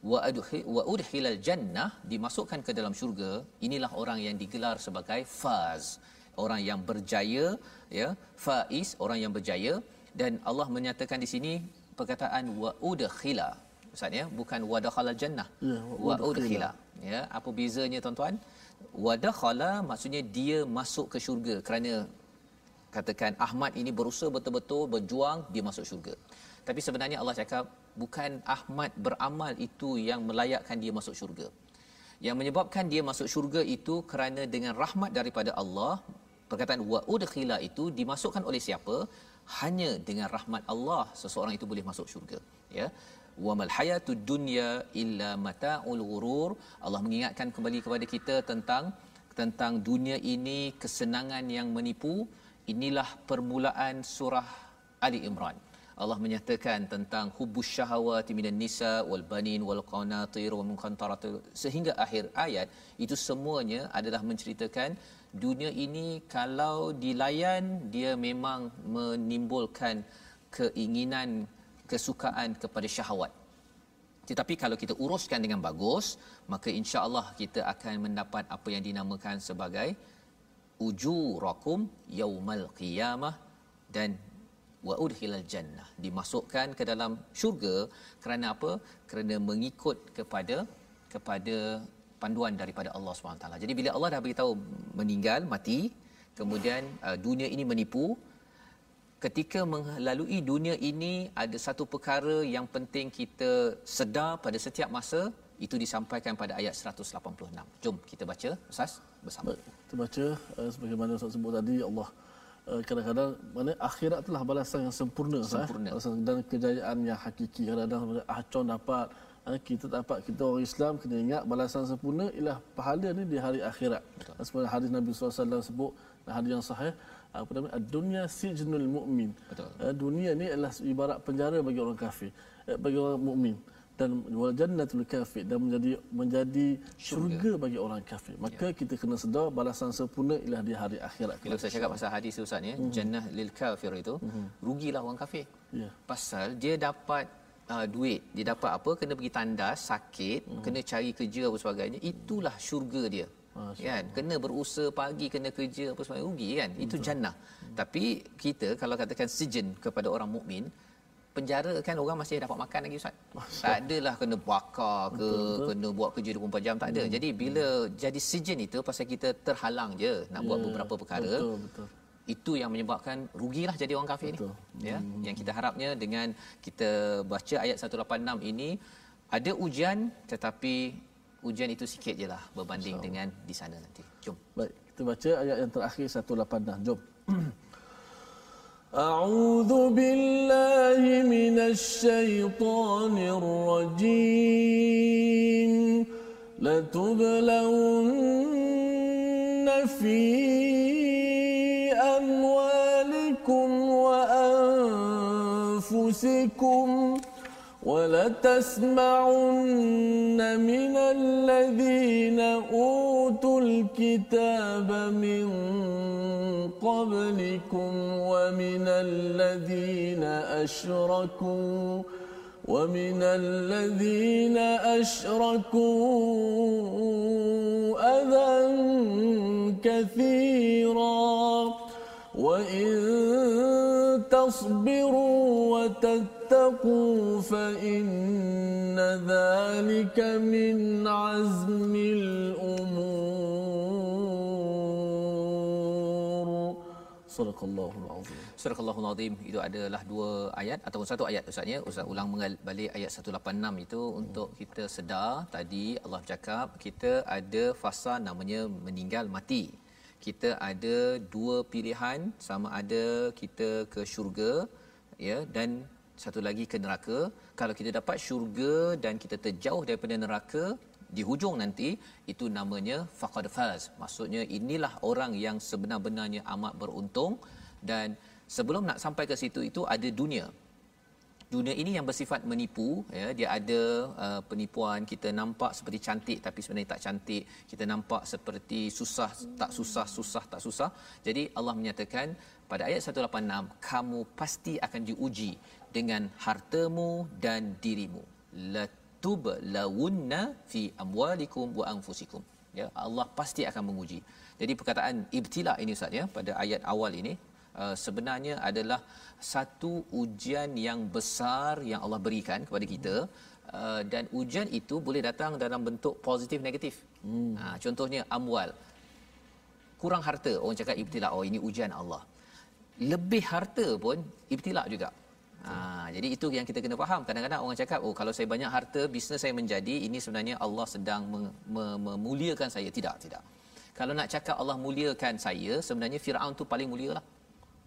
wa adhi wa udhilal jannah, dimasukkan ke dalam syurga, inilah orang yang digelar sebagai faz, orang yang berjaya ya, faiz, orang yang berjaya. Dan Allah menyatakan di sini perkataan wa udkhila Ustaz ya, bukan wa dakhala jannah ya, wa udkhila ya. Apa bezanya tuan-tuan? Wa dakhala maksudnya dia masuk ke syurga, kerana katakan Ahmad ini berusaha betul-betul berjuang dia masuk syurga. Tapi sebenarnya Allah cakap bukan Ahmad beramal itu yang melayakkan dia masuk syurga. Yang menyebabkan dia masuk syurga itu kerana dengan rahmat daripada Allah, perkataan wa udkhila itu dimasukkan oleh siapa? Hanya dengan rahmat Allah seseorang itu boleh masuk syurga ya. Wa mal hayatud dunya illa mata'ul ghurur. Allah mengingatkan kembali kepada kita tentang tentang dunia ini kesenangan yang menipu. Inilah permulaan surah Ali Imran. Allah menyatakan tentang hubbus syahawati minan nisa wal banin wal qanatir wa munqantarat sehingga akhir ayat. Itu semuanya adalah menceritakan dunia ini kalau dilayan dia memang menimbulkan keinginan, kesukaan kepada syahwat. Tetapi kalau kita uruskan dengan bagus, maka insya-Allah kita akan mendapat apa yang dinamakan sebagai ujurakum yaumal qiyamah dan wa udkhilal jannah, dimasukkan ke dalam syurga. Kerana apa? Kerana mengikut kepada kepada panduan daripada Allah Subhanahu taala. Jadi bila Allah dah beritahu meninggal, mati, kemudian uh, dunia ini menipu, ketika melalui dunia ini ada satu perkara yang penting kita sedar pada setiap masa. Itu disampaikan pada ayat seratus lapan puluh enam. Jom kita baca, Ustaz, bersama. Kita baca uh, sebagaimana Ustaz sebut tadi, Allah uh, kadang-kadang mana akhirat telah balasan yang sempurna, sempurna. Eh? Dan kejayaan yang hakiki. Kadang-kadang acon dapat, kita dapat, kita orang Islam kena ingat balasan sempurna ialah pahala ni di hari akhirat. Dan sebenarnya hadis Nabi sallallahu alaihi wasallam sebut, hadis yang sahih, apa nama ad-dunya sijnul mu'min. Uh, dunia ni adalah ibarat penjara bagi orang kafir, eh, bagi orang mukmin. Dan wal jannatul kafir, dan menjadi menjadi syurga, syurga bagi orang kafir. Maka ya, kita kena sedar balasan sempurna ialah di hari akhirat. Kalau saya cakap pasal hadis tu Ustaz ni, mm-hmm, jannah lil kafir itu, mm-hmm, rugilah orang kafir. Ya. Pasal dia dapat uh, duit, dia dapat apa, kena pergi tandas, sakit, mm-hmm, kena cari kerja apa sebagainya, itulah syurga dia. Masya kan, kena berusaha pagi, kena kerja apa sebagainya, rugi kan. Itu betul, jannah. Mm-hmm. Tapi kita kalau katakan sejen kepada orang mukmin, penjara kan, orang masih dapat makan lagi Ustaz. Masa. Tak adalah kena bakar ke, betul, kena buat kerja dua puluh empat jam, tak ada. Hmm. Jadi bila hmm. jadi sejen itu pasal kita terhalang je nak yeah, buat beberapa perkara. Betul, betul. Itu yang menyebabkan rugilah jadi orang kafir ni. Hmm. Ya, yang kita harapnya dengan kita baca ayat seratus lapan puluh enam ini, ada ujian tetapi ujian itu sikit jelah berbanding so, dengan di sana nanti. Jom. Baik, kita baca ayat yang terakhir seratus lapan puluh enam. Jom. أعوذ بالله من الشيطان الرجيم لتبلون في أموالكم وأنفسكم ولتسمعن من الذين أوتوا الكتاب من قبلكم ومن الذين أشركوا ومن الذين أشركوا أذًى كثيرًا وإن تصبروا وتتقوا فإن ذلك من عزم الأمور. صدق الله العظيم. Surahul Azim itu adalah dua ayat ataupun satu ayat Ustaz ya. Ustaz ulang balik ayat seratus lapan puluh enam itu untuk kita sedar. Tadi Allah bercakap kita ada fasa namanya meninggal mati. Kita ada dua pilihan, sama ada kita ke syurga ya, dan satu lagi ke neraka. Kalau kita dapat syurga dan kita terjauh daripada neraka di hujung nanti, itu namanya faqad faz. Maksudnya inilah orang yang sebenar-benarnya amat beruntung. Dan sebelum nak sampai ke situ itu ada dunia. Dunia ini yang bersifat menipu ya, dia ada uh, penipuan. Kita nampak seperti cantik tapi sebenarnya tak cantik, kita nampak seperti susah tak susah, susah tak susah. Jadi Allah menyatakan pada ayat seratus lapan puluh enam, kamu pasti akan diuji dengan hartamu dan dirimu. Latublauna fi amwalikum wa anfusikum. Ya, Allah pasti akan menguji. Jadi perkataan ibtila ini Ustaz ya, pada ayat awal ini Uh, sebenarnya adalah satu ujian yang besar yang Allah berikan kepada kita, uh, dan ujian itu boleh datang dalam bentuk positif negatif. Hmm. Ha, contohnya amwal, kurang harta, orang cakap ibtila, oh ini ujian Allah. Lebih harta pun ibtila juga. Ha, jadi itu yang kita kena faham. Kadang-kadang orang cakap, oh kalau saya banyak harta bisnes saya menjadi, ini sebenarnya Allah sedang mem- mem- memuliakan saya. Tidak, tidak. Kalau nak cakap Allah muliakan saya, sebenarnya Firaun tu paling mulialah.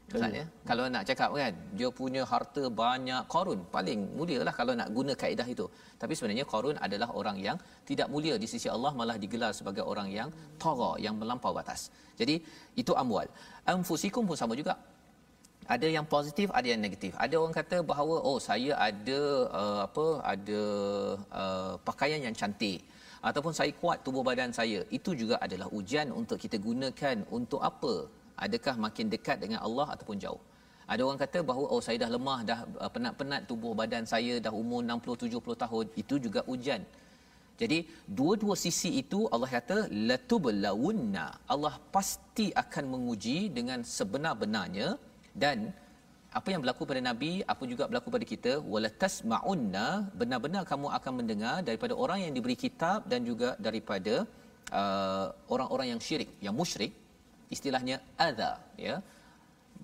Ustaz ya. Kalau nak cakap kan, dia punya harta banyak, Qarun paling mulialah kalau nak guna kaedah itu. Tapi sebenarnya Qarun adalah orang yang tidak mulia di sisi Allah, malah digelar sebagai orang yang tagha, yang melampau batas. Jadi itu amwal. Anfusikum pun sama juga. Ada yang positif, ada yang negatif. Ada orang kata bahawa oh saya ada uh, apa ada uh, pakaian yang cantik, ataupun saya kuat tubuh badan saya. Itu juga adalah ujian untuk kita gunakan untuk apa? Adakah makin dekat dengan Allah ataupun jauh? Ada orang kata bahawa oh saya dah lemah, dah uh, penat-penat tubuh badan saya, dah umur enam puluh tujuh puluh tahun. Itu juga ujian. Jadi dua-dua sisi itu Allah kata latublauna. Allah pasti akan menguji dengan sebenar-benarnya. Dan apa yang berlaku pada Nabi, apa juga berlaku pada kita, walatasmaunna, benar-benar kamu akan mendengar daripada orang yang diberi kitab dan juga daripada uh, orang-orang yang syirik, yang musyrik. Istilahnya adha ya,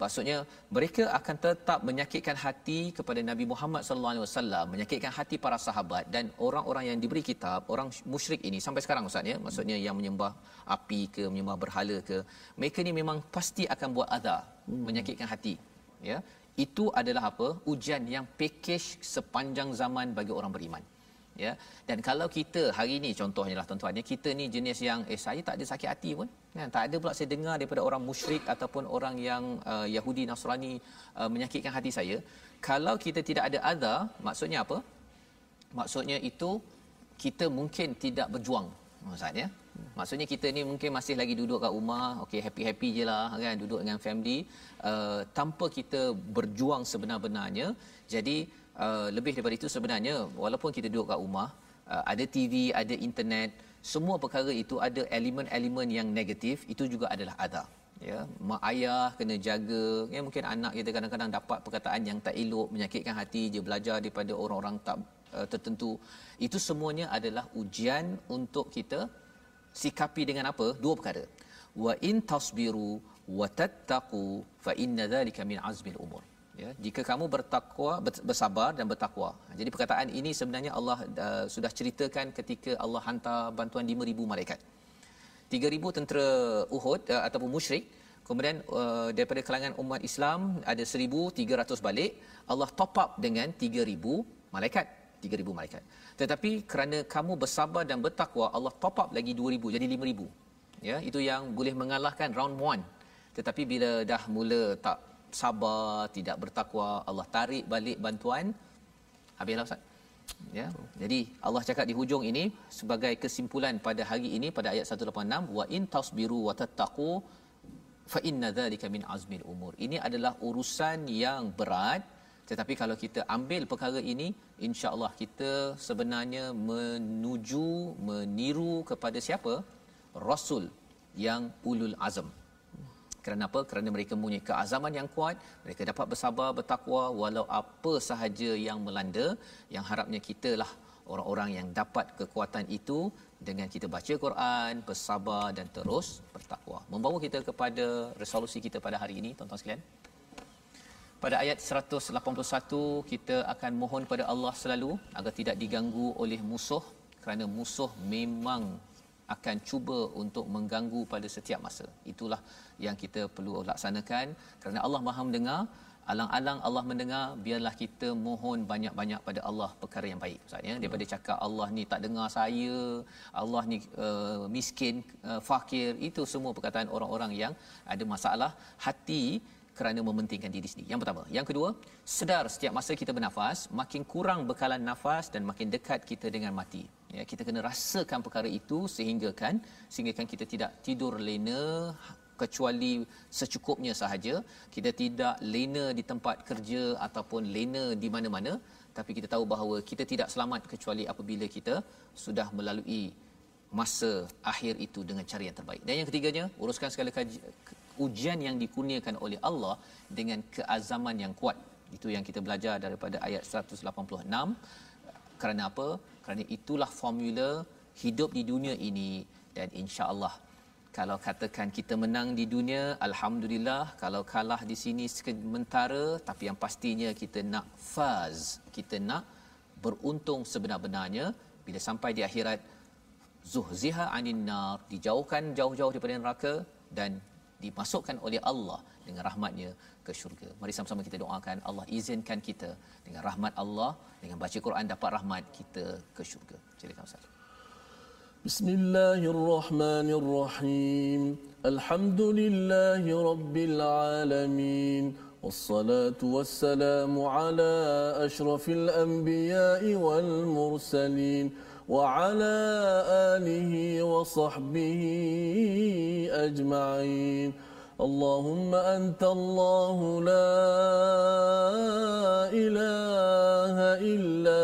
Maksudnya mereka akan tetap menyakitkan hati kepada Nabi Muhammad sallallahu alaihi wasallam, menyakitkan hati para sahabat dan orang-orang yang diberi kitab, orang musyrik ini sampai sekarang Ustaz ya. Maksudnya yang menyembah api ke, menyembah berhala ke, mereka ni memang pasti akan buat adha, hmm. menyakitkan hati ya. Itu adalah apa? Ujian yang package sepanjang zaman bagi orang beriman. Ya, dan kalau kita hari ni contohnya lah tuan-tuan ya, kita ni jenis yang eh saya tak ada sakit hati pun kan, tak ada pula saya dengar daripada orang musyrik ataupun orang yang uh, Yahudi Nasrani uh, menyakitkan hati saya. Kalau kita tidak ada adha, maksudnya apa? Maksudnya itu kita mungkin tidak berjuang Ustaz ya. Maksudnya kita ni mungkin masih lagi duduk kat rumah, okey happy-happy jelah kan, duduk dengan family uh, tanpa kita berjuang sebenar-benarnya. Jadi Uh, lebih daripada itu sebenarnya, walaupun kita duduk kat rumah, uh, ada T V, ada internet, semua perkara itu ada elemen-elemen yang negatif, itu juga adalah adha ya. Mak ayah kena jaga ya, mungkin anak kita kadang-kadang dapat perkataan yang tak elok, menyakitkan hati, dia belajar daripada orang-orang tak uh, tertentu. Itu semuanya adalah ujian untuk kita sikapi dengan apa? Dua perkara. Wa in tasbiru wa tattaqu fa inna dhalika min azmil umur. Ya, jika kamu bertakwa, bersabar dan bertakwa. Jadi perkataan ini sebenarnya Allah uh, sudah ceritakan ketika Allah hantar bantuan lima ribu malaikat. tiga ribu tentera Uhud uh, ataupun musyrik, kemudian uh, daripada kalangan umat Islam ada seribu tiga ratus balik, Allah top up dengan tiga ribu malaikat, tiga ribu malaikat. Tetapi kerana kamu bersabar dan bertakwa, Allah top up lagi dua ribu, jadi lima ribu. Ya, itu yang boleh mengalahkan round satu. Tetapi bila dah mula tak sabar, tidak bertakwa, Allah tarik balik bantuan, habislah Ustaz ya. Jadi Allah cakap di hujung ini sebagai kesimpulan pada hari ini pada ayat seratus lapan puluh enam, wa in tasbiru wa tattaqu fa inna dhalika min azmil umur. Ini adalah urusan yang berat, tetapi kalau kita ambil perkara ini, insya-Allah kita sebenarnya menuju meniru kepada siapa? Rasul yang ulul azam. Kerana apa? Kerana mereka mempunyai keazaman yang kuat, mereka dapat bersabar, bertakwa walau apa sahaja yang melanda, yang harapnya kitalah orang-orang yang dapat kekuatan itu dengan kita baca Quran, bersabar dan terus bertakwa. Membawa kita kepada resolusi kita pada hari ini tuan-tuan sekalian. Pada ayat seratus lapan puluh satu kita akan mohon kepada Allah selalu agar tidak diganggu oleh musuh, kerana musuh memang akan cuba untuk mengganggu pada setiap masa. Itulah yang kita perlu laksanakan kerana Allah Maha mendengar. Alang-alang Allah mendengar, biarlah kita mohon banyak-banyak pada Allah perkara yang baik Ustaz ya, daripada cakap Allah ni tak dengar saya, Allah ni uh, miskin, uh, fakir. Itu semua perkataan orang-orang yang ada masalah hati kerana mementingkan diri sendiri. Yang pertama. Yang kedua, sedar setiap masa kita bernafas, makin kurang bekalan nafas dan makin dekat kita dengan mati. Ya, kita kena rasakan perkara itu sehingga kan sehingga kan kita tidak tidur lena kecuali secukupnya sahaja. Kita tidak lena di tempat kerja ataupun lena di mana-mana, tapi kita tahu bahawa kita tidak selamat kecuali apabila kita sudah melalui masa akhir itu dengan cara yang terbaik. Dan yang ketiganya, uruskan segala kaji, ujian yang dikurniakan oleh Allah dengan keazaman yang kuat. Itu yang kita belajar daripada ayat seratus lapan puluh enam. Kerana apa? Kerana itulah formula hidup di dunia ini, dan insya-Allah kalau katakan kita menang di dunia, alhamdulillah, kalau kalah di sini sementara, tapi yang pastinya kita nak faz, kita nak beruntung sebenar-benarnya bila sampai di akhirat. Zuhziha anin nar, dijauhkan jauh-jauh daripada neraka dan dimasukkan oleh Allah dengan rahmat-Nya ke syurga. Mari sama-sama kita doakan Allah izinkan kita dengan rahmat Allah, dengan baca Quran dapat rahmat, kita ke syurga. Silakan Ustaz. Bismillahirrahmanirrahim. Alhamdulillahirabbil alamin. Wassalatu wassalamu ala asyrafil anbiya'i wal mursalin. وعلى آله وصحبه أجمعين اللهم أنت الله لا إله إلا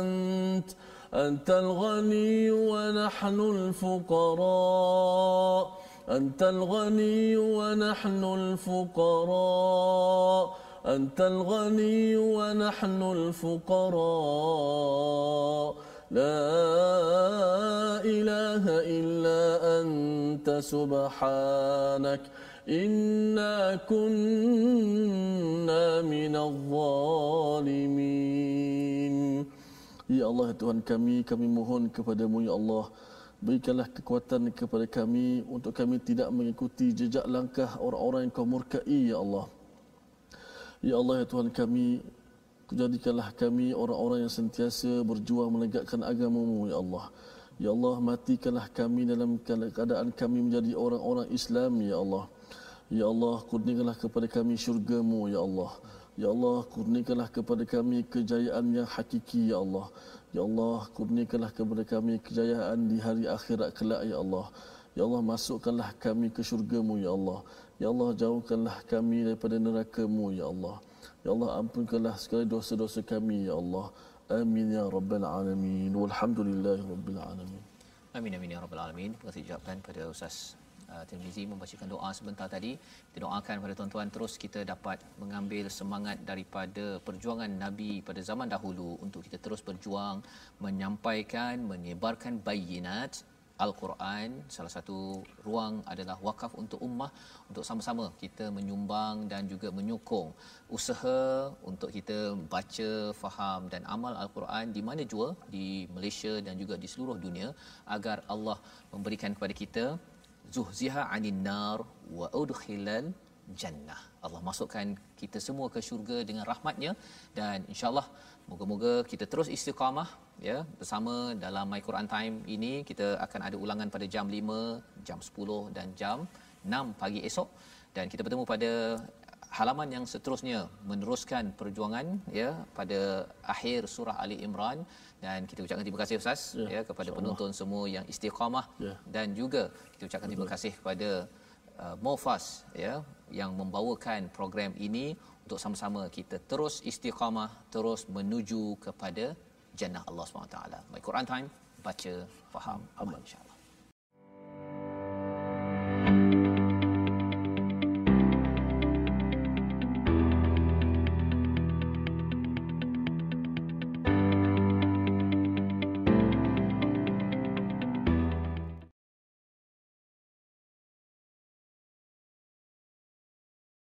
أنت أنت الغني ونحن الفقراء أنت الغني ونحن الفقراء أنت الغني ونحن الفقراء لا إله إلا أنت سبحانك إِنَّا كُنَّا مِنَ الظَّالِمِينَ. Ya Allah, Tuhan kami, kami mohon kepada-Mu, Ya Allah, berikanlah kekuatan kepada kami untuk kami tidak mengikuti jejak langkah orang-orang yang Kau murkai, Ya Allah. Ya Allah, ya Tuhan kami, jadikanlah kami orang-orang yang sentiasa berjuang menegakkan agama-Mu, Ya Allah. Ya Allah, matikanlah kami dalam keadaan kami menjadi orang-orang Islam, Ya Allah. Ya Allah, kurniakanlah kepada kami syurga-Mu, Ya Allah. Ya Allah, kurniakanlah kepada kami kejayaan yang hakiki, Ya Allah. Ya Allah, kurniakanlah kepada kami kejayaan di hari akhirat kelak, Ya Allah. Ya Allah, masukkanlah kami ke syurga-Mu, Ya Allah. Ya Allah, jauhkanlah kami daripada neraka-Mu, Ya Allah. Ya Allah, ampunkanlah segala dosa-dosa kami, Ya Allah. Amin ya rabbal alamin. Walhamdulillahirabbil alamin. Amin amin ya rabbal alamin. Terima kasih ucapkan kepada Ustaz uh, Tirmizi membacakan doa sebentar tadi. Kita doakan kepada tuan-tuan terus kita dapat mengambil semangat daripada perjuangan Nabi pada zaman dahulu untuk kita terus berjuang menyampaikan, menyebarkan bayinat Al-Quran. Salah satu ruang adalah wakaf untuk ummah, untuk sama-sama kita menyumbang dan juga menyokong usaha untuk kita baca, faham dan amal Al-Quran di mana jua di Malaysia dan juga di seluruh dunia, agar Allah memberikan kepada kita zuhziha 'anil nar wa udkhilal jannah. Allah masukkan kita semua ke syurga dengan rahmat-Nya, dan insya-Allah moga-moga kita terus istiqamah ya bersama dalam My Quran Time ini. Kita akan ada ulangan pada jam lima, jam sepuluh dan jam enam pagi esok, dan kita bertemu pada halaman yang seterusnya meneruskan perjuangan ya pada akhir surah Ali Imran. Dan kita ucapkan terima kasih Ustaz ya, ya kepada penonton semua yang istiqamah ya. Dan juga kita ucapkan Betul. Terima kasih kepada Uh, MOFAS ya yang membawakan program ini untuk sama-sama kita terus istiqamah, terus menuju kepada jannah Allah Subhanahu Wa Taala. My Quran Time, baca, faham, amal insya-Allah.